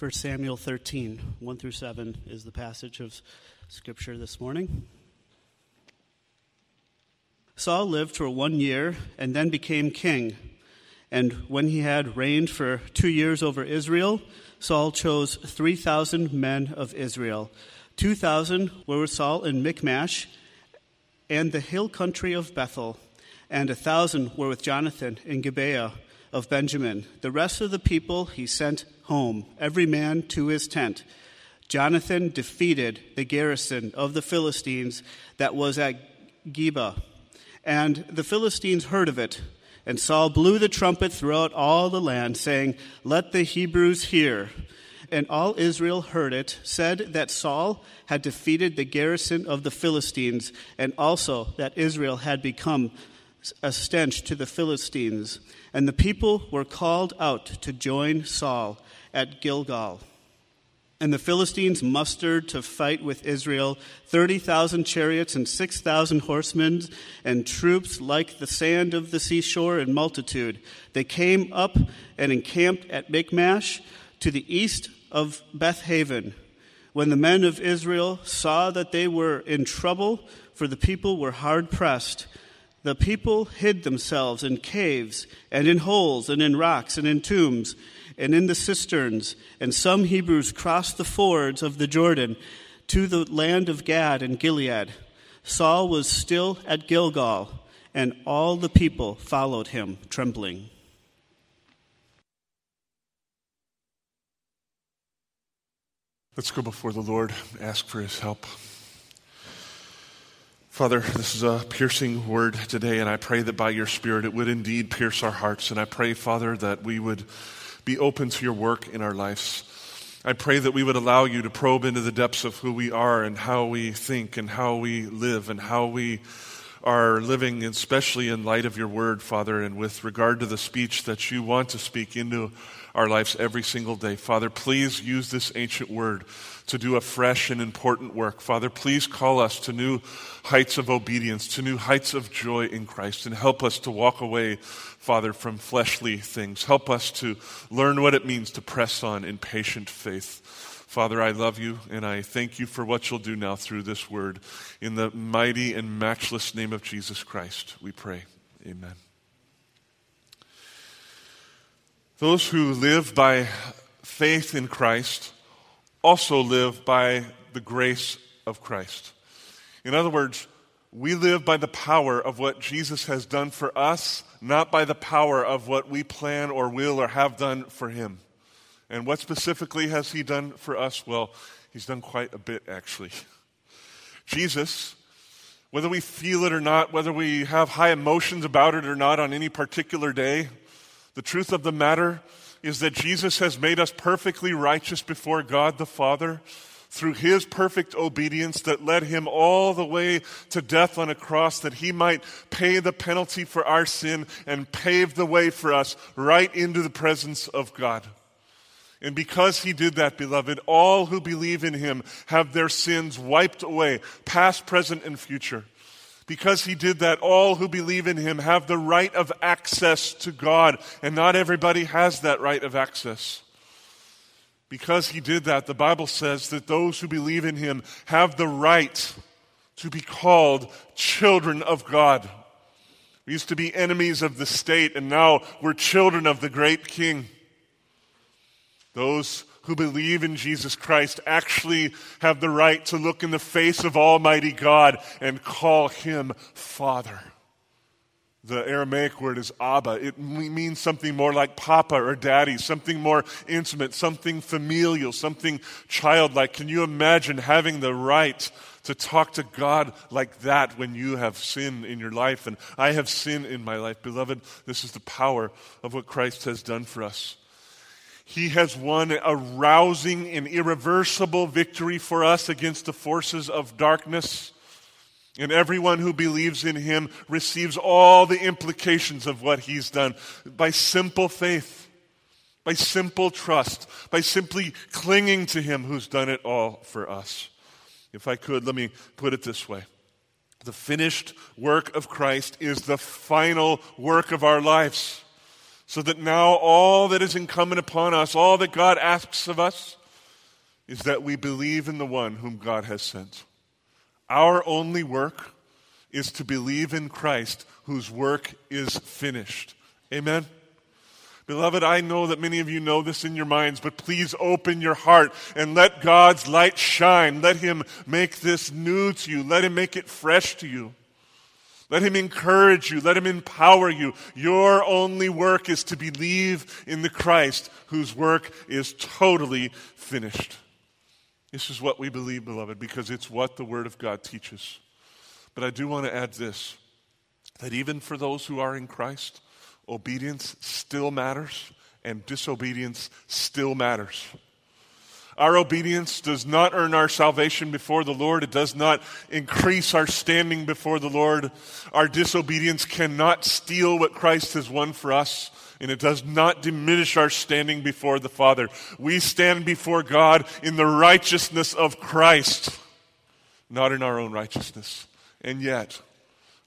1 Samuel 13, 1 through 7 is the passage of Scripture this morning. Saul lived for 1 year and then became king. And when he had reigned for 2 years over Israel, Saul chose 3,000 men of Israel. 2,000 were with Saul in Michmash and the hill country of Bethel, and 1,000 were with Jonathan in Gibeah of Benjamin. The rest of the people he sent home, every man to his tent. Jonathan defeated the garrison of the Philistines that was at Geba, and the Philistines heard of it. And Saul blew the trumpet throughout all the land, saying, "Let the Hebrews hear." And all Israel heard it, said that Saul had defeated the garrison of the Philistines, and also that Israel had become a stench to the Philistines. And the people were called out to join Saul at Gilgal. And the Philistines mustered to fight with Israel, 30,000 chariots and 6,000 horsemen, and troops like the sand of the seashore in multitude. They came up and encamped at Michmash to the east of Beth Haven. When the men of Israel saw that they were in trouble, for the people were hard pressed, the people hid themselves in caves and in holes and in rocks and in tombs and in the cisterns, and some Hebrews crossed the fords of the Jordan to the land of Gad and Gilead. Saul was still at Gilgal, and all the people followed him, trembling. Let's go before the Lord, ask for his help. Father, this is a piercing word today, and I pray that by your Spirit it would indeed pierce our hearts. And I pray, Father, that we would be open to your work in our lives. I pray that we would allow you to probe into the depths of who we are and how we think and how we live and how we are living, especially in light of your word, Father, and with regard to the speech that you want to speak into our lives every single day. Father, please use this ancient word to do a fresh and important work. Father, please call us to new heights of obedience, to new heights of joy in Christ, and help us to walk away, Father, from fleshly things. Help us to learn what it means to press on in patient faith. Father, I love you, and I thank you for what you'll do now through this word. In the mighty and matchless name of Jesus Christ, we pray. Amen. Those who live by faith in Christ also live by the grace of Christ. In other words, we live by the power of what Jesus has done for us, not by the power of what we plan or will or have done for him. And what specifically has he done for us? Well, he's done quite a bit, actually. Jesus, whether we feel it or not, whether we have high emotions about it or not on any particular day, the truth of the matter is that Jesus has made us perfectly righteous before God the Father through his perfect obedience that led him all the way to death on a cross, that he might pay the penalty for our sin and pave the way for us right into the presence of God. And because he did that, beloved, all who believe in him have their sins wiped away, past, present, and future. Because he did that, all who believe in him have the right of access to God, and not everybody has that right of access. Because he did that, the Bible says that those who believe in him have the right to be called children of God. We used to be enemies of the state, and now we're children of the great King. Those who believe in Jesus Christ actually have the right to look in the face of Almighty God and call him Father. The Aramaic word is Abba. It means something more like Papa or Daddy, something more intimate, something familial, something childlike. Can you imagine having the right to talk to God like that when you have sin in your life? And I have sin in my life. Beloved, this is the power of what Christ has done for us. He has won a rousing and irreversible victory for us against the forces of darkness. And everyone who believes in him receives all the implications of what he's done by simple faith, by simple trust, by simply clinging to him who's done it all for us. If I could, let me put it this way. The finished work of Christ is the final work of our lives. so that now all that is incumbent upon us, all that God asks of us, is that we believe in the one whom God has sent. Our only work is to believe in Christ, whose work is finished. Amen? Beloved, I know that many of you know this in your minds, but please open your heart and let God's light shine. Let him make this new to you. Let him make it fresh to you. Let him encourage you. Let him empower you. Your only work is to believe in the Christ, whose work is totally finished. This is what we believe, beloved, because it's what the Word of God teaches. But I do want to add this, that even for those who are in Christ, obedience still matters, and disobedience still matters. Our obedience does not earn our salvation before the Lord. It does not increase our standing before the Lord. Our disobedience cannot steal what Christ has won for us, and it does not diminish our standing before the Father. We stand before God in the righteousness of Christ, not in our own righteousness. And yet,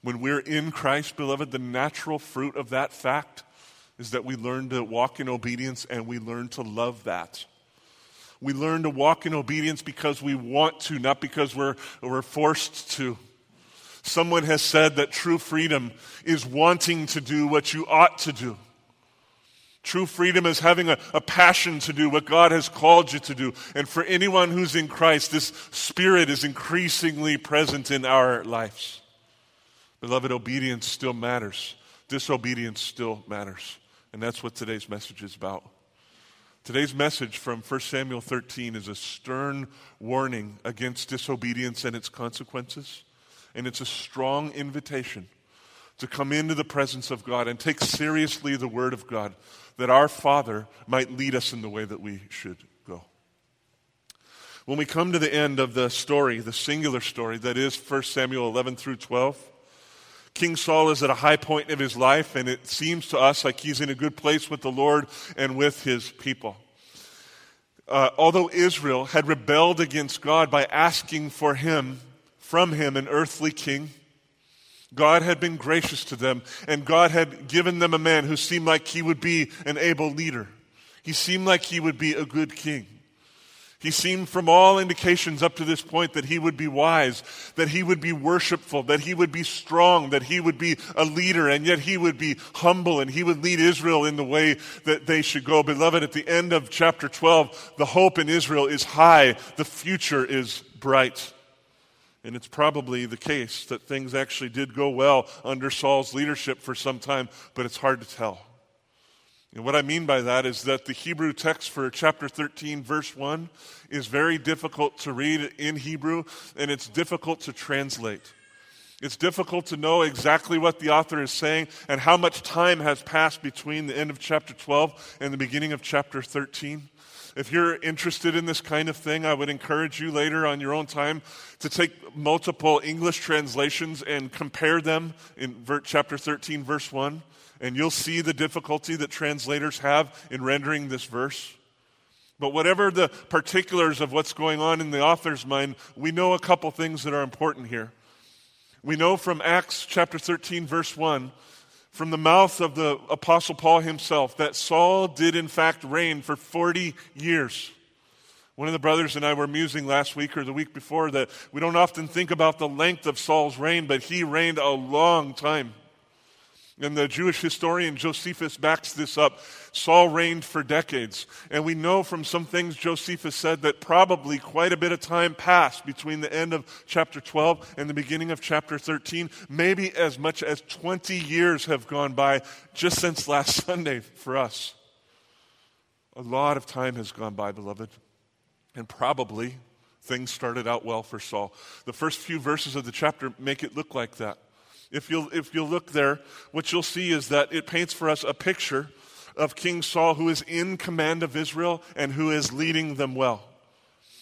when we're in Christ, beloved, the natural fruit of that fact is that we learn to walk in obedience and we learn to love that. We learn to walk in obedience because we want to, not because we're forced to. Someone has said that true freedom is wanting to do what you ought to do. True freedom is having a passion to do what God has called you to do. And for anyone who's in Christ, this spirit is increasingly present in our lives. Beloved, obedience still matters. Disobedience still matters. And that's what today's message is about. Today's message from 1 Samuel 13 is a stern warning against disobedience and its consequences. And it's a strong invitation to come into the presence of God and take seriously the Word of God, that our Father might lead us in the way that we should go. When we come to the end of the story, the singular story, that is 1 Samuel 11 through 12, King Saul is at a high point of his life, and it seems to us like he's in a good place with the Lord and with his people. Although Israel had rebelled against God by asking for him, from him, an earthly king, God had been gracious to them, and God had given them a man who seemed like he would be an able leader. He seemed like he would be a good king. He seemed, from all indications up to this point, that he would be wise, that he would be worshipful, that he would be strong, that he would be a leader, and yet he would be humble, and he would lead Israel in the way that they should go. Beloved, at the end of chapter 12, the hope in Israel is high, the future is bright. And it's probably the case that things actually did go well under Saul's leadership for some time, but it's hard to tell. And what I mean by that is that the Hebrew text for chapter 13, verse 1, is very difficult to read in Hebrew, and it's difficult to translate. It's difficult to know exactly what the author is saying and how much time has passed between the end of chapter 12 and the beginning of chapter 13. If you're interested in this kind of thing, I would encourage you later on your own time to take multiple English translations and compare them in chapter 13, verse 1, and you'll see the difficulty that translators have in rendering this verse. But whatever the particulars of what's going on in the author's mind, we know a couple things that are important here. We know from Acts chapter 13, verse 1, from the mouth of the Apostle Paul himself, that Saul did in fact reign for 40 years. One of the brothers and I were musing last week or the week before that we don't often think about the length of Saul's reign, but he reigned a long time. And the Jewish historian Josephus backs this up. Saul reigned for decades. And we know from some things Josephus said that probably quite a bit of time passed between the end of chapter 12 and the beginning of chapter 13. Maybe as much as 20 years have gone by just since last Sunday for us. A lot of time has gone by, beloved. And probably things started out well for Saul. The first few verses of the chapter make it look like that. If you'll look there, what you'll see is that it paints for us a picture of King Saul who is in command of Israel and who is leading them well.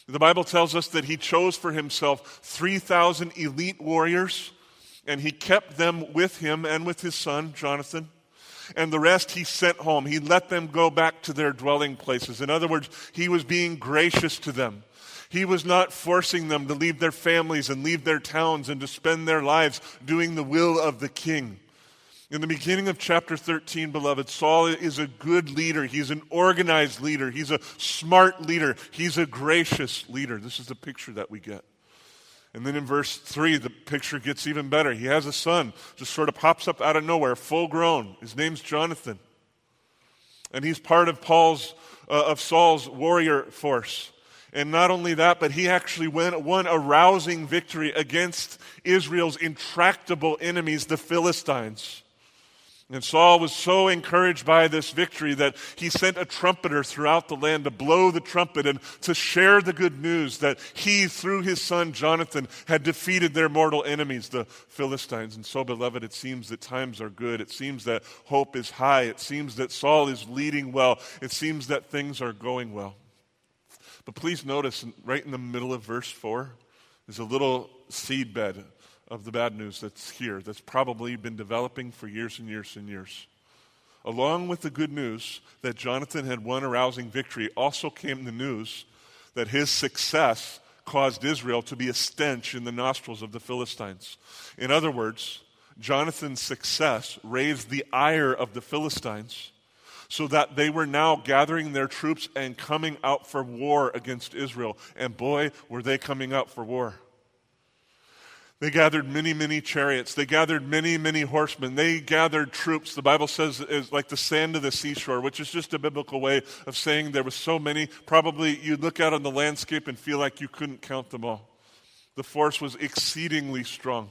The Bible tells us that he chose for himself 3,000 elite warriors, and he kept them with him and with his son, Jonathan, and the rest he sent home. He let them go back to their dwelling places. In other words, he was being gracious to them. He was not forcing them to leave their families and leave their towns and to spend their lives doing the will of the king. In the beginning of chapter 13, beloved, Saul is a good leader. He's an organized leader. He's a smart leader. He's a gracious leader. This is the picture that we get. And then in verse 3, the picture gets even better. He has a son, just sort of pops up out of nowhere, full grown. His name's Jonathan. And he's part of Saul's warrior force. And not only that, but he actually won a rousing victory against Israel's intractable enemies, the Philistines. And Saul was so encouraged by this victory that he sent a trumpeter throughout the land to blow the trumpet and to share the good news that he, through his son Jonathan, had defeated their mortal enemies, the Philistines. And so, beloved, it seems that times are good. It seems that hope is high. It seems that Saul is leading well. It seems that things are going well. But please notice, right in the middle of verse 4, there's a little seedbed of the bad news that's here, that's probably been developing for years and years and years. Along with the good news that Jonathan had won a rousing victory, also came the news that his success caused Israel to be a stench in the nostrils of the Philistines. In other words, Jonathan's success raised the ire of the Philistines, so that they were now gathering their troops and coming out for war against Israel. And boy, were they coming out for war. They gathered many, many chariots. They gathered many, many horsemen. They gathered troops. The Bible says it's like the sand of the seashore, which is just a biblical way of saying there were so many. Probably you'd look out on the landscape and feel like you couldn't count them all. The force was exceedingly strong.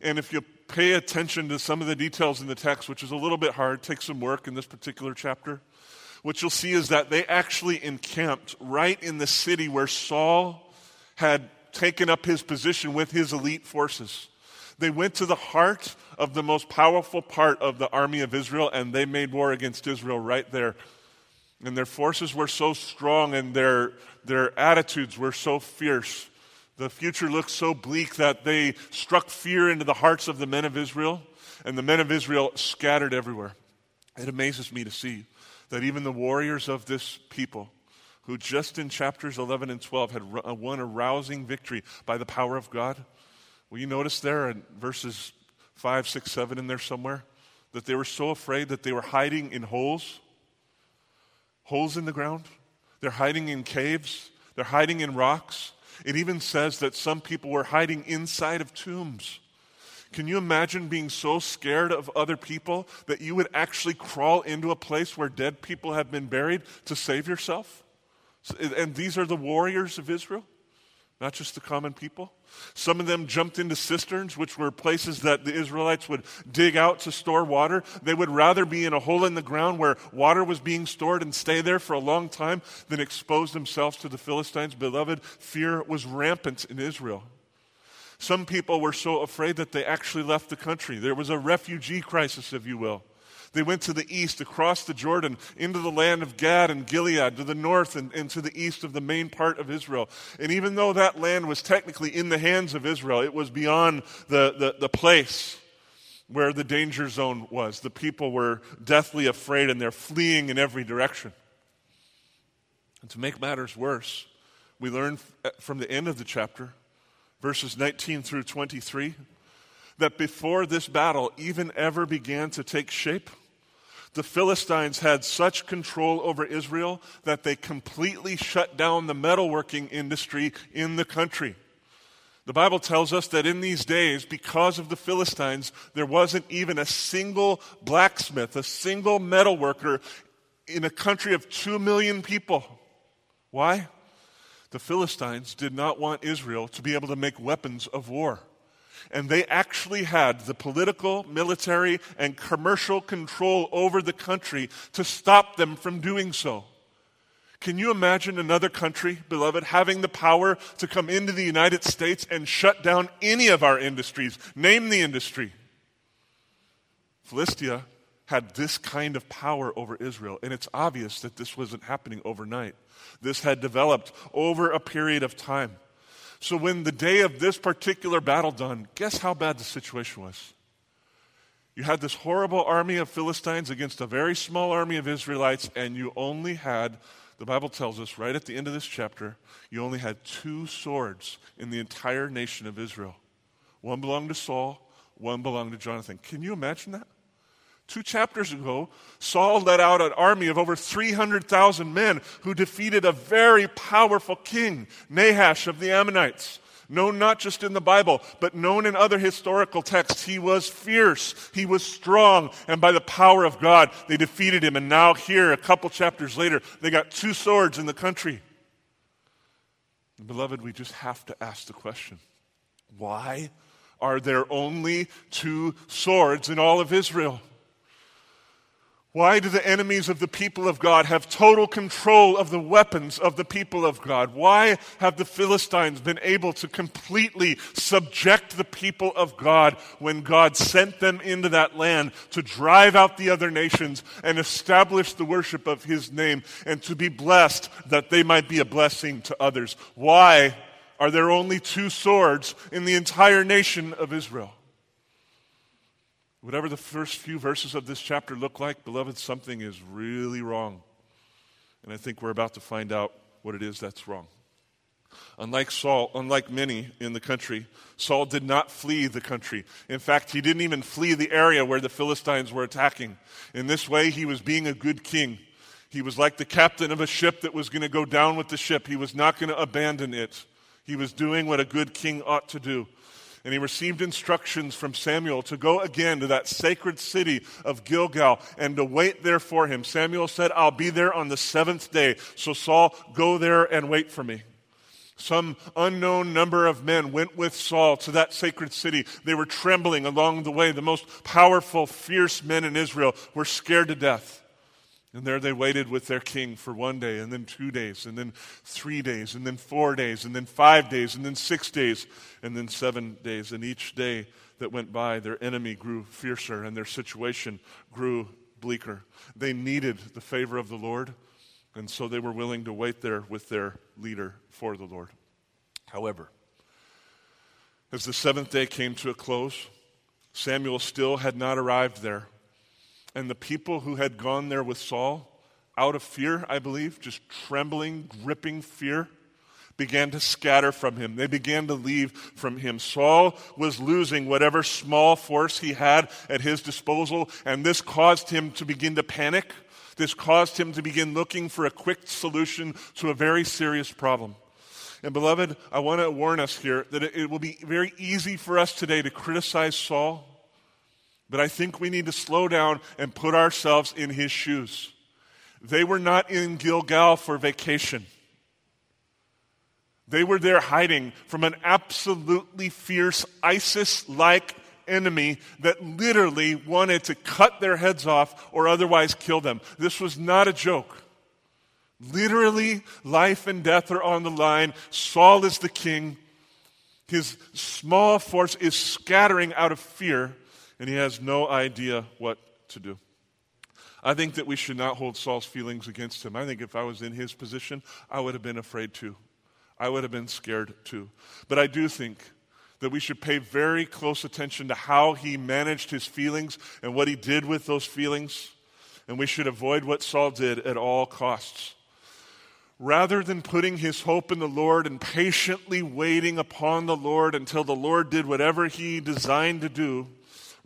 And if you pay attention to some of the details in the text, which is a little bit hard, takes some work in this particular chapter, what you'll see is that they actually encamped right in the city where Saul had taken up his position with his elite forces. They went to the heart of the most powerful part of the army of Israel, and they made war against Israel right there. And their forces were so strong, and their attitudes were so fierce. The future looked so bleak that they struck fear into the hearts of the men of Israel, and the men of Israel scattered everywhere. It amazes me to see that even the warriors of this people, who just in chapters 11 and 12 had won a rousing victory by the power of God, will you notice there in verses 5, 6, 7 in there somewhere, that they were so afraid that they were hiding in holes in the ground. They're hiding in caves. They're hiding in rocks. It even says that some people were hiding inside of tombs. Can you imagine being so scared of other people that you would actually crawl into a place where dead people have been buried to save yourself? And these are the warriors of Israel, not just the common people. Some of them jumped into cisterns, which were places that the Israelites would dig out to store water. They would rather be in a hole in the ground where water was being stored and stay there for a long time than expose themselves to the Philistines. Beloved, fear was rampant in Israel. Some people were so afraid that they actually left the country. There was a refugee crisis, if you will. They went to the east, across the Jordan, into the land of Gad and Gilead, to the north and to the east of the main part of Israel. And even though that land was technically in the hands of Israel, it was beyond the place where the danger zone was. The people were deathly afraid, and they're fleeing in every direction. And to make matters worse, we learn from the end of the chapter, verses 19 through 23, that before this battle even ever began to take shape, the Philistines had such control over Israel that they completely shut down the metalworking industry in the country. The Bible tells us that in these days, because of the Philistines, there wasn't even a single blacksmith, a single metalworker in a country of 2 million people. Why? The Philistines did not want Israel to be able to make weapons of war. And they actually had the political, military, and commercial control over the country to stop them from doing so. Can you imagine another country, beloved, having the power to come into the United States and shut down any of our industries? Name the industry. Philistia had this kind of power over Israel, and it's obvious that this wasn't happening overnight. This had developed over a period of time. So when the day of this particular battle dawned, guess how bad the situation was? You had this horrible army of Philistines against a very small army of Israelites, and you only had, the Bible tells us right at the end of this chapter, you only had two swords in the entire nation of Israel. One belonged to Saul, one belonged to Jonathan. Can you imagine that? Two chapters ago, Saul led out an army of over 300,000 men who defeated a very powerful king, Nahash of the Ammonites. Known not just in the Bible, but known in other historical texts. He was fierce, he was strong, and by the power of God, they defeated him. And now here, a couple chapters later, they got two swords in the country. And beloved, we just have to ask the question, why are there only two swords in all of Israel? Why do the enemies of the people of God have total control of the weapons of the people of God? Why have the Philistines been able to completely subject the people of God when God sent them into that land to drive out the other nations and establish the worship of his name and to be blessed that they might be a blessing to others? Why are there only two swords in the entire nation of Israel? Whatever the first few verses of this chapter look like, beloved, something is really wrong. And I think we're about to find out what it is that's wrong. Unlike Saul, unlike many in the country, Saul did not flee the country. In fact, he didn't even flee the area where the Philistines were attacking. In this way, he was being a good king. He was like the captain of a ship that was going to go down with the ship. He was not going to abandon it. He was doing what a good king ought to do. And he received instructions from Samuel to go again to that sacred city of Gilgal and to wait there for him. Samuel said, I'll be there on the seventh day. So Saul, go there and wait for me. Some unknown number of men went with Saul to that sacred city. They were trembling along the way. The most powerful, fierce men in Israel were scared to death. And there they waited with their king for 1 day, and then 2 days, and then 3 days, and then 4 days, and then 5 days, and then 6 days, and then 7 days. And each day that went by, their enemy grew fiercer, and their situation grew bleaker. They needed the favor of the Lord, and so they were willing to wait there with their leader for the Lord. However, as the seventh day came to a close, Samuel still had not arrived there. And the people who had gone there with Saul, out of fear, I believe, just trembling, gripping fear, began to scatter from him. They began to leave from him. Saul was losing whatever small force he had at his disposal, and this caused him to begin to panic. This caused him to begin looking for a quick solution to a very serious problem. And beloved, I want to warn us here that it will be very easy for us today to criticize Saul. But I think we need to slow down and put ourselves in his shoes. They were not in Gilgal for vacation. They were there hiding from an absolutely fierce ISIS-like enemy that literally wanted to cut their heads off or otherwise kill them. This was not a joke. Literally, life and death are on the line. Saul is the king. His small force is scattering out of fear. And he has no idea what to do. I think that we should not hold Saul's feelings against him. I think if I was in his position, I would have been afraid too. I would have been scared too. But I do think that we should pay very close attention to how he managed his feelings and what he did with those feelings. And we should avoid what Saul did at all costs. Rather than putting his hope in the Lord and patiently waiting upon the Lord until the Lord did whatever he designed to do,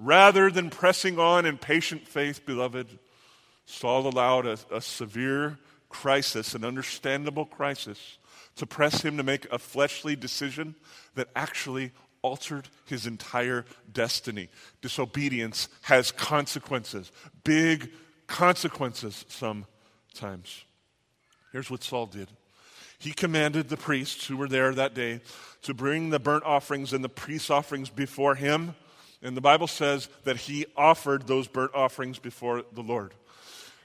rather than pressing on in patient faith, beloved, Saul allowed a severe crisis, an understandable crisis, to press him to make a fleshly decision that actually altered his entire destiny. Disobedience has consequences, big consequences sometimes. Here's what Saul did. He commanded the priests who were there that day to bring the burnt offerings and the peace offerings before him. And the Bible says that he offered those burnt offerings before the Lord.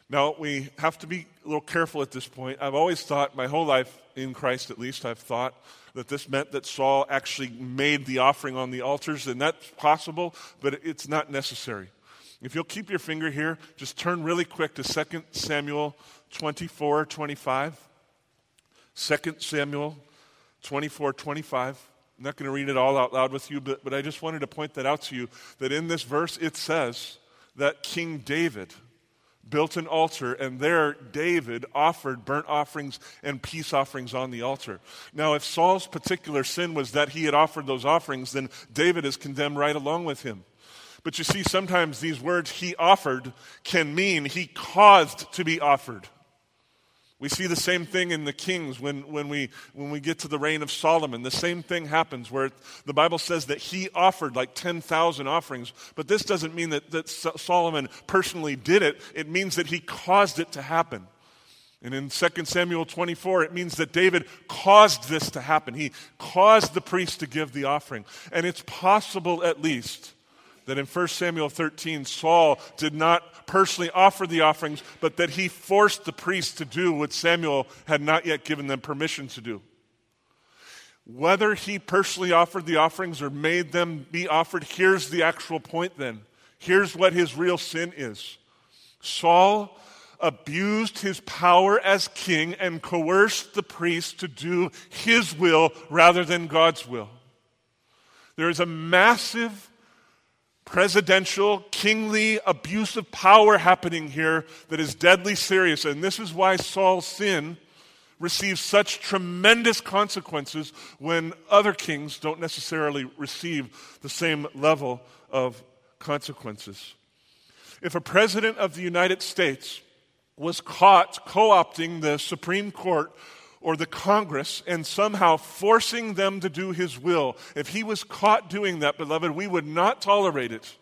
Now, we have to be a little careful at this point. I've always thought, my whole life in Christ at least, I've thought that this meant that Saul actually made the offering on the altars, and that's possible, but it's not necessary. If you'll keep your finger here, just turn really quick to 2 Samuel 24, 25. 2 Samuel 24, 25. I'm not going to read it all out loud with you, but I just wanted to point that out to you, that in this verse it says that King David built an altar, and there David offered burnt offerings and peace offerings on the altar. Now, if Saul's particular sin was that he had offered those offerings, then David is condemned right along with him. But you see, sometimes these words, he offered, can mean he caused to be offered. We see the same thing in the Kings when we get to the reign of Solomon. The same thing happens where the Bible says that he offered like 10,000 offerings. But this doesn't mean that Solomon personally did it. It means that he caused it to happen. And in 2 Samuel 24, it means that David caused this to happen. He caused the priest to give the offering. And it's possible at least that in 1 Samuel 13, Saul did not personally offer the offerings, but that he forced the priest to do what Samuel had not yet given them permission to do. Whether he personally offered the offerings or made them be offered, here's the actual point then. Here's what his real sin is. Saul abused his power as king and coerced the priest to do his will rather than God's will. There is a massive presidential, kingly abuse of power happening here that is deadly serious. And this is why Saul's sin receives such tremendous consequences when other kings don't necessarily receive the same level of consequences. If a president of the United States was caught co-opting the Supreme Court or the Congress and somehow forcing them to do his will, if he was caught doing that, beloved, we would not tolerate it.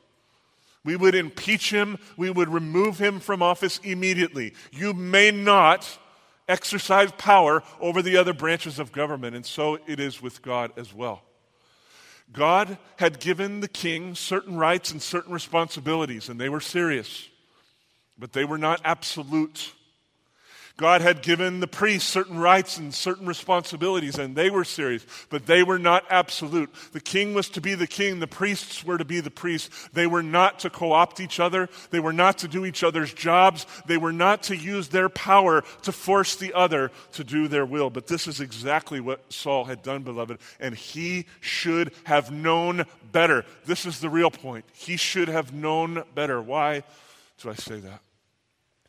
We would impeach him. We would remove him from office immediately. You may not exercise power over the other branches of government, and so it is with God as well. God had given the king certain rights and certain responsibilities, and they were serious. But they were not absolute. God had given the priests certain rights and certain responsibilities, and they were serious, but they were not absolute. The king was to be the king. The priests were to be the priests. They were not to co-opt each other. They were not to do each other's jobs. They were not to use their power to force the other to do their will. But this is exactly what Saul had done, beloved, and he should have known better. This is the real point. He should have known better. Why do I say that?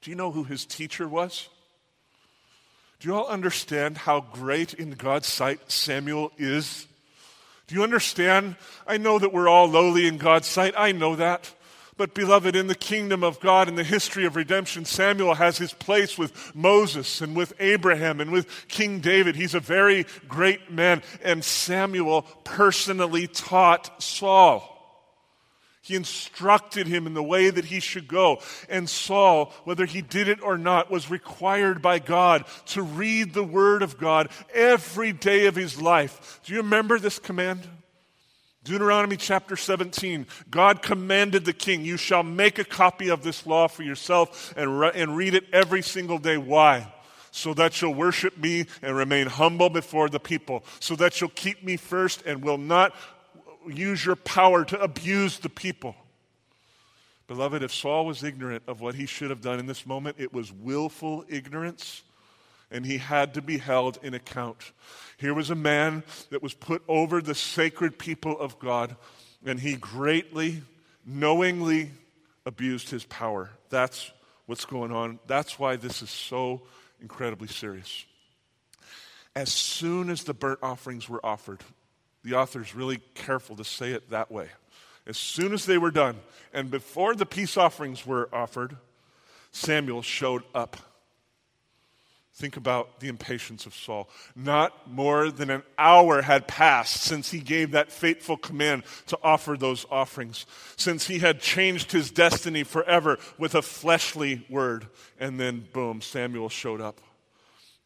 Do you know who his teacher was? Do you all understand how great in God's sight Samuel is? Do you understand? I know that we're all lowly in God's sight. I know that. But beloved, in the kingdom of God, in the history of redemption, Samuel has his place with Moses and with Abraham and with King David. He's a very great man. And Samuel personally taught Saul. He instructed him in the way that he should go. And Saul, whether he did it or not, was required by God to read the Word of God every day of his life. Do you remember this command? Deuteronomy chapter 17. God commanded the king, you shall make a copy of this law for yourself and read it every single day. Why? So that you'll worship me and remain humble before the people. So that you'll keep me first and will not use your power to abuse the people. Beloved, if Saul was ignorant of what he should have done in this moment, it was willful ignorance, and he had to be held in account. Here was a man that was put over the sacred people of God, and he greatly, knowingly abused his power. That's what's going on. That's why this is so incredibly serious. As soon as the burnt offerings were offered, the author's really careful to say it that way. As soon as they were done, and before the peace offerings were offered, Samuel showed up. Think about the impatience of Saul. Not more than an hour had passed since he gave that fateful command to offer those offerings, since he had changed his destiny forever with a fleshly word. And then, boom, Samuel showed up.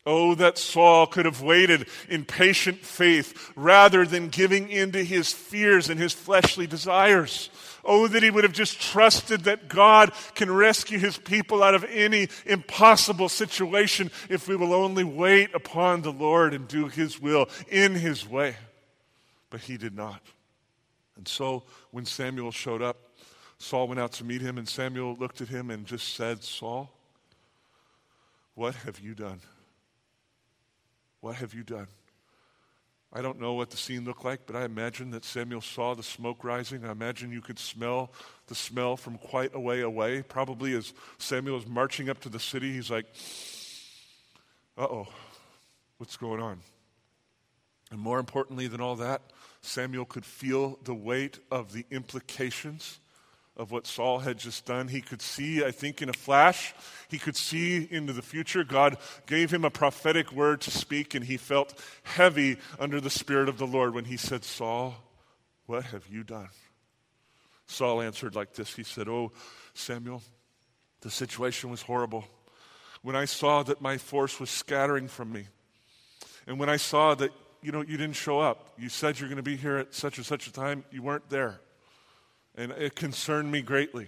Oh, that Saul could have waited in patient faith rather than giving in to his fears and his fleshly desires. Oh, that he would have just trusted that God can rescue his people out of any impossible situation if we will only wait upon the Lord and do his will in his way. But he did not. And so when Samuel showed up, Saul went out to meet him, and Samuel looked at him and just said, Saul, what have you done? What have you done? I don't know what the scene looked like, but I imagine that Samuel saw the smoke rising. I imagine you could smell the smell from quite a way away. Probably as Samuel is marching up to the city, he's like, uh-oh, what's going on? And more importantly than all that, Samuel could feel the weight of the implications of what Saul had just done. He could see, I think in a flash, he could see into the future. God gave him a prophetic word to speak, and he felt heavy under the Spirit of the Lord when he said, Saul, what have you done? Saul answered like this. He said, oh, Samuel, the situation was horrible. When I saw that my force was scattering from me, and when I saw that, you didn't show up. You said you're going to be here at such and such a time. You weren't there. And it concerned me greatly.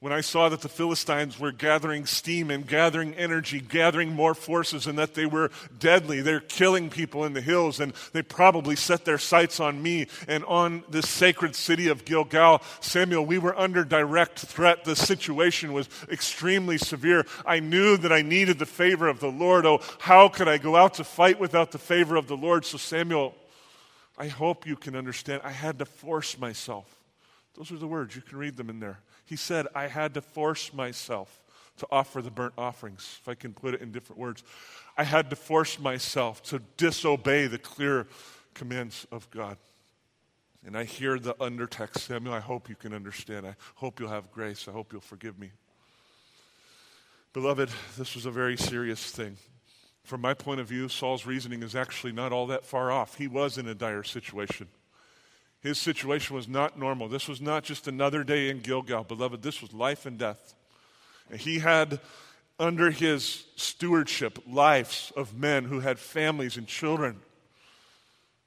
When I saw that the Philistines were gathering steam and gathering energy, gathering more forces, and that they were deadly, they're killing people in the hills, and they probably set their sights on me and on this sacred city of Gilgal. Samuel, we were under direct threat. The situation was extremely severe. I knew that I needed the favor of the Lord. Oh, how could I go out to fight without the favor of the Lord? So Samuel, I hope you can understand, I had to force myself. Those are the words. You can read them in there. He said, I had to force myself to offer the burnt offerings, if I can put it in different words. I had to force myself to disobey the clear commands of God. And I hear the undertext, Samuel, I hope you can understand. I hope you'll have grace. I hope you'll forgive me. Beloved, this was a very serious thing. From my point of view, Saul's reasoning is actually not all that far off. He was in a dire situation. His situation was not normal. This was not just another day in Gilgal, beloved. This was life and death. And he had under his stewardship lives of men who had families and children,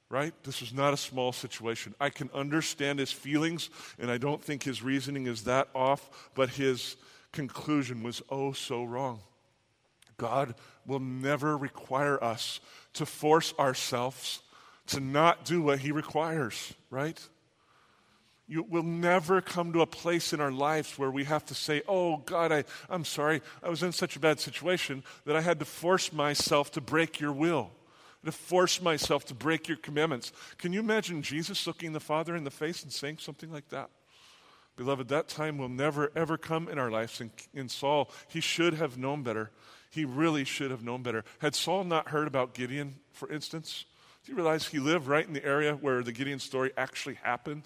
right? This was not a small situation. I can understand his feelings, and I don't think his reasoning is that off, but his conclusion was oh so wrong. God will never require us to force ourselves to not do what he requires, right? You will never come to a place in our lives where we have to say, oh, God, I'm sorry. I was in such a bad situation that I had to force myself to break your will, to force myself to break your commandments. Can you imagine Jesus looking the Father in the face and saying something like that? Beloved, that time will never, ever come in our lives. And in Saul, he should have known better. He really should have known better. Had Saul not heard about Gideon, for instance, do you realize he lived right in the area where the Gideon story actually happened?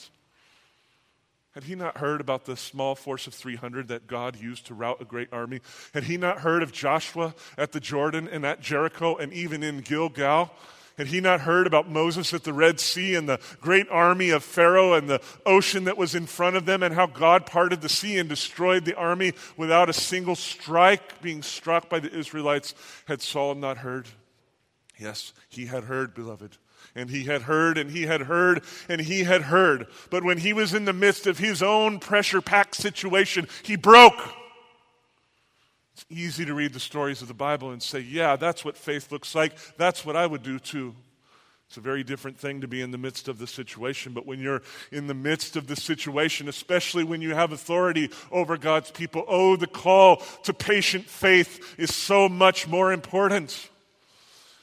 Had he not heard about the small force of 300 that God used to rout a great army? Had he not heard of Joshua at the Jordan and at Jericho and even in Gilgal? Had he not heard about Moses at the Red Sea and the great army of Pharaoh and the ocean that was in front of them and how God parted the sea and destroyed the army without a single strike being struck by the Israelites? Had Saul not heard? Yes, he had heard, beloved. And he had heard, and he had heard, and he had heard. But when he was in the midst of his own pressure-packed situation, he broke. It's easy to read the stories of the Bible and say, yeah, that's what faith looks like. That's what I would do too. It's a very different thing to be in the midst of the situation. But when you're in the midst of the situation, especially when you have authority over God's people, oh, the call to patient faith is so much more important.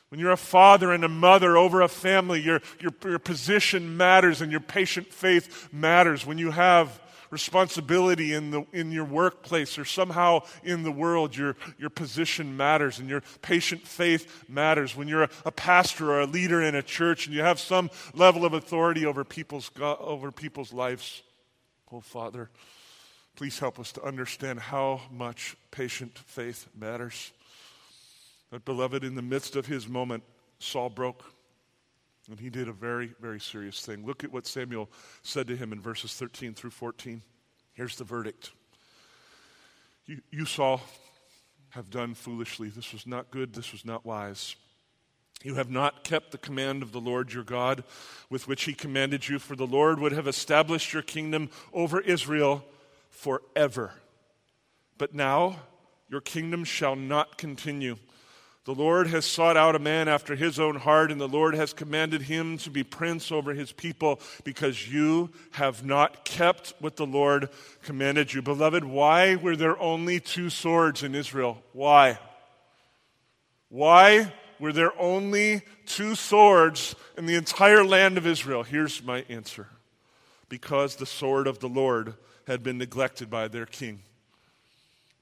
When you're a father and a mother over a family, your position matters and your patient faith matters. When you have responsibility in your workplace or somehow in the world, your position matters and your patient faith matters. When you're a pastor or a leader in a church and you have some level of authority over people's lives, oh Father, please help us to understand how much patient faith matters. But beloved, in the midst of his moment, Saul broke, and he did a very, very serious thing. Look at what Samuel said to him in verses 13 through 14. Here's the verdict. You, Saul, have done foolishly. This was not good. This was not wise. You have not kept the command of the Lord your God with which he commanded you, for the Lord would have established your kingdom over Israel forever. But now your kingdom shall not continue. The Lord has sought out a man after his own heart, and the Lord has commanded him to be prince over his people because you have not kept what the Lord commanded you. Beloved, why were there only two swords in Israel? Why? Why were there only two swords in the entire land of Israel? Here's my answer. Because the sword of the Lord had been neglected by their king.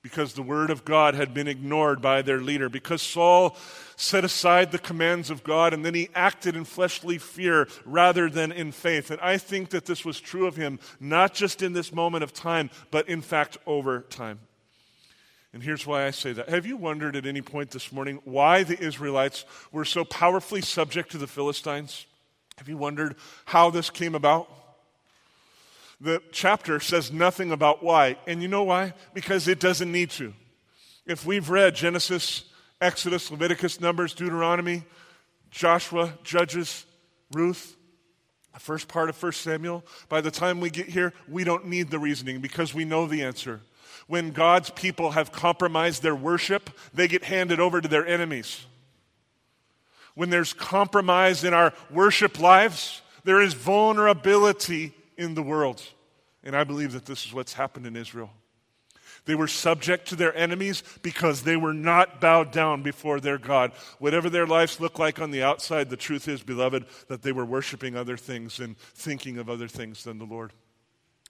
because the word of God had been ignored by their leader, because Saul set aside the commands of God and then he acted in fleshly fear rather than in faith. And I think that this was true of him, not just in this moment of time, but in fact over time. And here's why I say that. Have you wondered at any point this morning why the Israelites were so powerfully subject to the Philistines? Have you wondered how this came about? The chapter says nothing about why. And you know why? Because it doesn't need to. If we've read Genesis, Exodus, Leviticus, Numbers, Deuteronomy, Joshua, Judges, Ruth, the first part of 1 Samuel, by the time we get here, we don't need the reasoning because we know the answer. When God's people have compromised their worship, they get handed over to their enemies. When there's compromise in our worship lives, there is vulnerability in the world. And I believe that this is what's happened in Israel. They were subject to their enemies because they were not bowed down before their God. Whatever their lives look like on the outside, the truth is, beloved, that they were worshiping other things and thinking of other things than the Lord.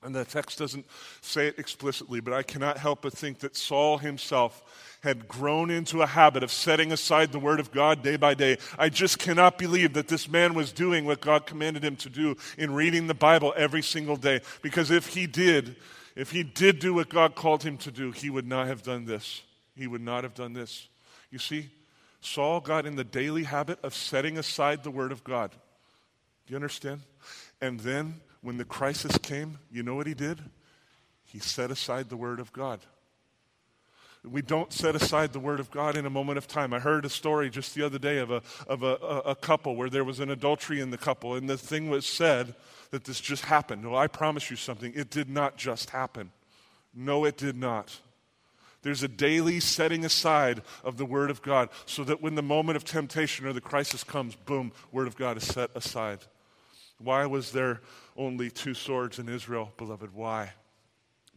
And the text doesn't say it explicitly, but I cannot help but think that Saul himself had grown into a habit of setting aside the word of God day by day. I just cannot believe that this man was doing what God commanded him to do in reading the Bible every single day. Because if he did do what God called him to do, he would not have done this. He would not have done this. You see, Saul got in the daily habit of setting aside the word of God. Do you understand? And then, when the crisis came, you know what he did? He set aside the word of God. We don't set aside the word of God in a moment of time. I heard a story just the other day of a couple where there was an adultery in the couple, and the thing was said that this just happened. Well, I promise you something. It did not just happen. No, it did not. There's a daily setting aside of the word of God so that when the moment of temptation or the crisis comes, boom, word of God is set aside. Why was there only two swords in Israel, beloved? Why?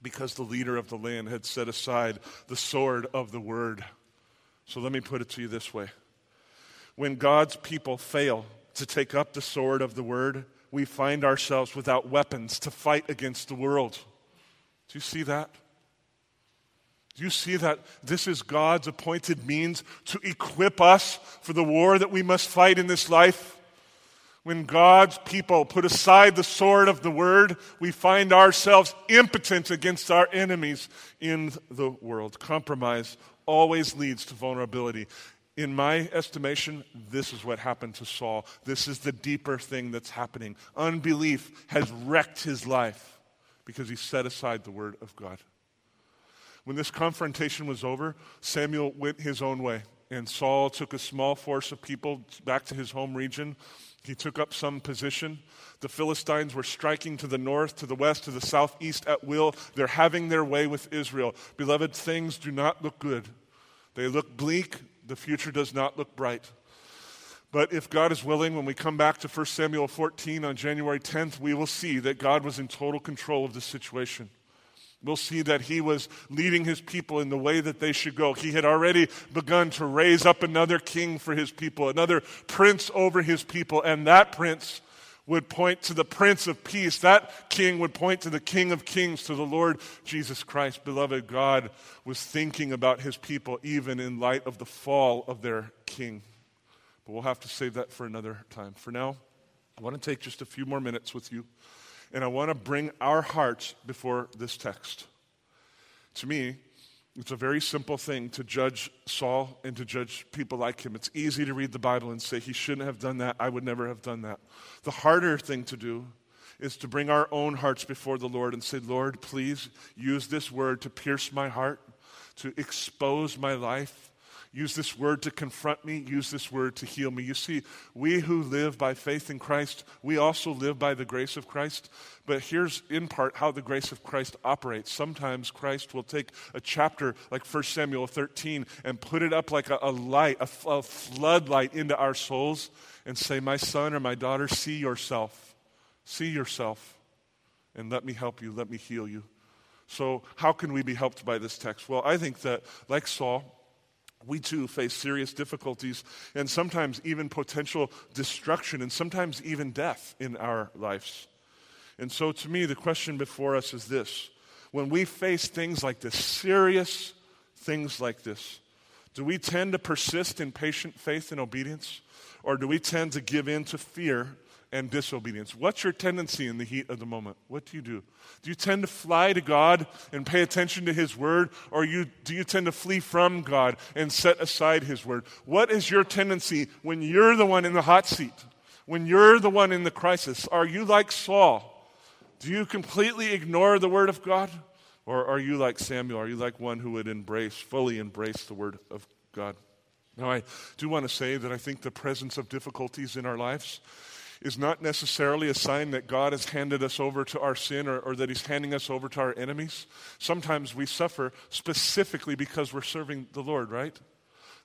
Because the leader of the land had set aside the sword of the word. So let me put it to you this way. When God's people fail to take up the sword of the word, we find ourselves without weapons to fight against the world. Do you see that? Do you see that this is God's appointed means to equip us for the war that we must fight in this life? When God's people put aside the sword of the word, we find ourselves impotent against our enemies in the world. Compromise always leads to vulnerability. In my estimation, this is what happened to Saul. This is the deeper thing that's happening. Unbelief has wrecked his life because he set aside the word of God. When this confrontation was over, Samuel went his own way, and Saul took a small force of people back to his home region. He took up some position. The Philistines were striking to the north, to the west, to the southeast at will. They're having their way with Israel. Beloved, things do not look good. They look bleak. The future does not look bright. But if God is willing, when we come back to 1 Samuel 14 on January 10th, we will see that God was in total control of the situation. We'll see that he was leading his people in the way that they should go. He had already begun to raise up another king for his people, another prince over his people, and that prince would point to the Prince of Peace. That king would point to the King of Kings, to the Lord Jesus Christ. Beloved, God was thinking about his people even in light of the fall of their king. But we'll have to save that for another time. For now, I want to take just a few more minutes with you. And I want to bring our hearts before this text. To me, it's a very simple thing to judge Saul and to judge people like him. It's easy to read the Bible and say, he shouldn't have done that. I would never have done that. The harder thing to do is to bring our own hearts before the Lord and say, Lord, please use this word to pierce my heart, to expose my life. Use this word to confront me. Use this word to heal me. You see, we who live by faith in Christ, we also live by the grace of Christ. But here's in part how the grace of Christ operates. Sometimes Christ will take a chapter like 1 Samuel 13 and put it up like a light, a floodlight into our souls and say, my son or my daughter, see yourself. See yourself. And let me help you. Let me heal you. So how can we be helped by this text? Well, I think that like Saul, we too face serious difficulties and sometimes even potential destruction and sometimes even death in our lives. And so to me, the question before us is this. When we face things like this, serious things like this? Do we tend to persist in patient faith and obedience? Or do we tend to give in to fear and disobedience? What's your tendency in the heat of the moment? What do you do? Do you tend to fly to God and pay attention to His Word? Or do you tend to flee from God and set aside His Word? What is your tendency when you're the one in the hot seat? When you're the one in the crisis? Are you like Saul? Do you completely ignore the Word of God? Or are you like Samuel? Are you like one who would fully embrace the Word of God? Now, I do want to say that I think the presence of difficulties in our lives is not necessarily a sign that God has handed us over to our sin or that He's handing us over to our enemies. Sometimes we suffer specifically because we're serving the Lord, right?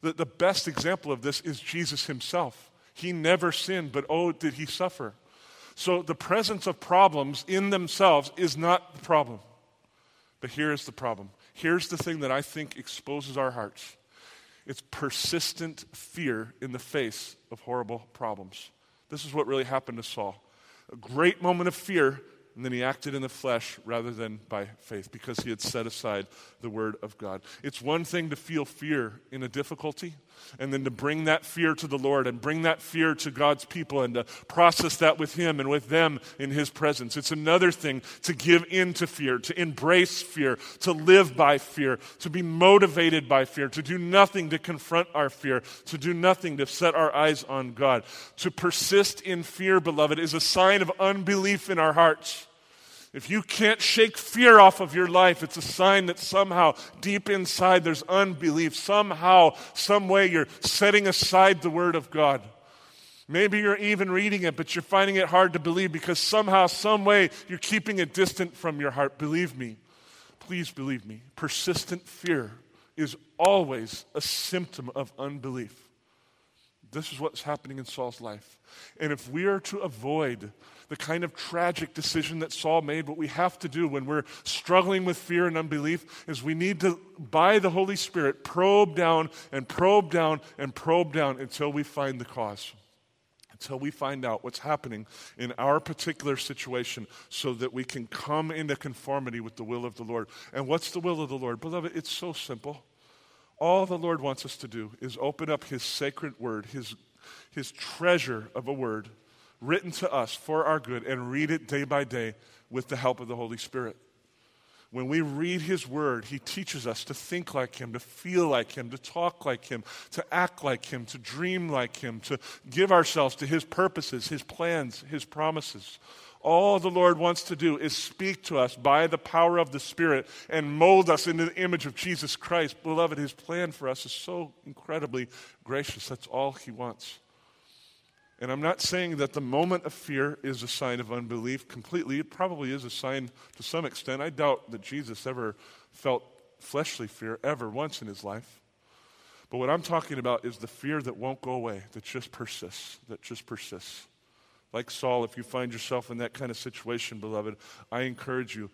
The best example of this is Jesus Himself. He never sinned, but oh, did He suffer. So the presence of problems in themselves is not the problem. But here is the problem. Here's the thing that I think exposes our hearts. It's persistent fear in the face of horrible problems. This is what really happened to Saul. A great moment of fear, and then he acted in the flesh rather than by faith because he had set aside the Word of God. It's one thing to feel fear in a difficulty and then to bring that fear to the Lord and bring that fear to God's people and to process that with Him and with them in His presence. It's another thing to give in to fear, to embrace fear, to live by fear, to be motivated by fear, to do nothing to confront our fear, to do nothing to set our eyes on God. To persist in fear, beloved, is a sign of unbelief in our hearts. If you can't shake fear off of your life, it's a sign that somehow deep inside there's unbelief. Somehow, some way you're setting aside the Word of God. Maybe you're even reading it, but you're finding it hard to believe because somehow, some way you're keeping it distant from your heart. Believe me. Please believe me. Persistent fear is always a symptom of unbelief. This is what's happening in Saul's life. And if we are to avoid the kind of tragic decision that Saul made, what we have to do when we're struggling with fear and unbelief is we need to, by the Holy Spirit, probe down and probe down and probe down until we find the cause, until we find out what's happening in our particular situation so that we can come into conformity with the will of the Lord. And what's the will of the Lord? Beloved, it's so simple. All the Lord wants us to do is open up His sacred Word, His treasure of a Word written to us for our good, and read it day by day with the help of the Holy Spirit. When we read His Word, He teaches us to think like Him, to feel like Him, to talk like Him, to act like Him, to dream like Him, to give ourselves to His purposes, His plans, His promises. All the Lord wants to do is speak to us by the power of the Spirit and mold us into the image of Jesus Christ. Beloved, His plan for us is so incredibly gracious. That's all He wants. And I'm not saying that the moment of fear is a sign of unbelief completely. It probably is a sign to some extent. I doubt that Jesus ever felt fleshly fear ever once in His life. But what I'm talking about is the fear that won't go away, that just persists, Like Saul, if you find yourself in that kind of situation, beloved, I encourage you,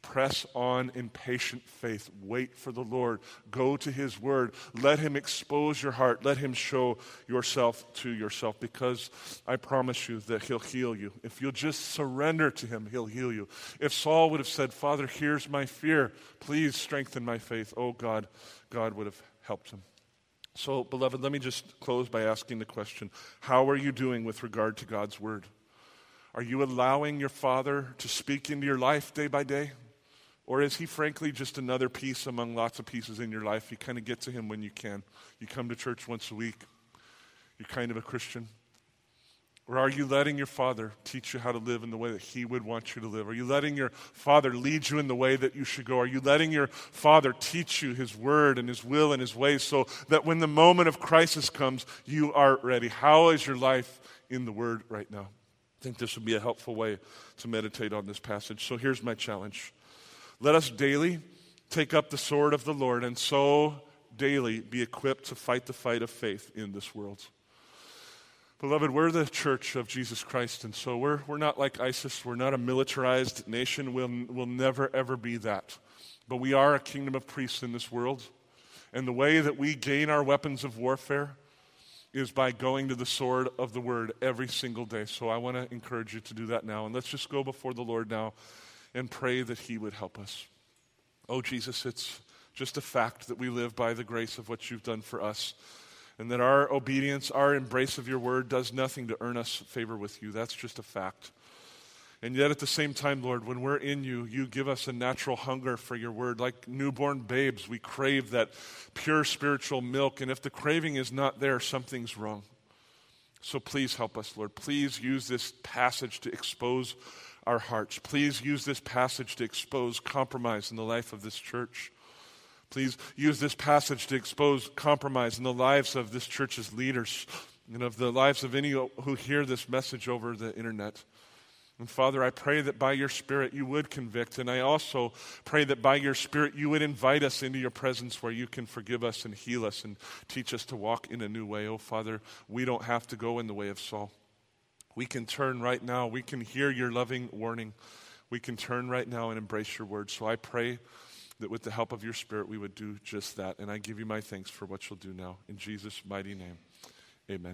press on in patient faith. Wait for the Lord. Go to His Word. Let Him expose your heart. Let Him show yourself to yourself, because I promise you that He'll heal you. If you'll just surrender to Him, He'll heal you. If Saul would have said, "Father, here's my fear. Please strengthen my faith," oh God would have helped him. So, beloved, let me just close by asking the question, how are you doing with regard to God's Word? Are you allowing your Father to speak into your life day by day? Or is He, frankly, just another piece among lots of pieces in your life? You kind of get to Him when you can. You come to church once a week. You're kind of a Christian. Or are you letting your Father teach you how to live in the way that He would want you to live? Are you letting your Father lead you in the way that you should go? Are you letting your Father teach you His Word and His will and His ways so that when the moment of crisis comes, you are ready? How is your life in the Word right now? I think this would be a helpful way to meditate on this passage. So here's my challenge. Let us daily take up the sword of the Lord and so daily be equipped to fight the fight of faith in this world. Beloved, we're the church of Jesus Christ, and so we're not like ISIS. We're not a militarized nation. We'll never, ever be that. But we are a kingdom of priests in this world, and the way that we gain our weapons of warfare is by going to the sword of the Word every single day. So I want to encourage you to do that now, and let's just go before the Lord now and pray that He would help us. Oh, Jesus, it's just a fact that we live by the grace of what you've done for us, and that our obedience, our embrace of your word does nothing to earn us favor with you. That's just a fact. And yet at the same time, Lord, when we're in you, you give us a natural hunger for your word. Like newborn babes, we crave that pure spiritual milk, and if the craving is not there, something's wrong. So please help us, Lord. Please use this passage to expose our hearts. Please use this passage to expose compromise in the life of this church. Please use this passage to expose compromise in the lives of this church's leaders and of the lives of any who hear this message over the internet. And Father, I pray that by your Spirit you would convict, and I also pray that by your Spirit you would invite us into your presence where you can forgive us and heal us and teach us to walk in a new way. Oh, Father, we don't have to go in the way of Saul. We can turn right now. We can hear your loving warning. We can turn right now and embrace your word. So I pray that with the help of your Spirit we would do just that, and I give you my thanks for what you'll do now. In Jesus' mighty name, amen.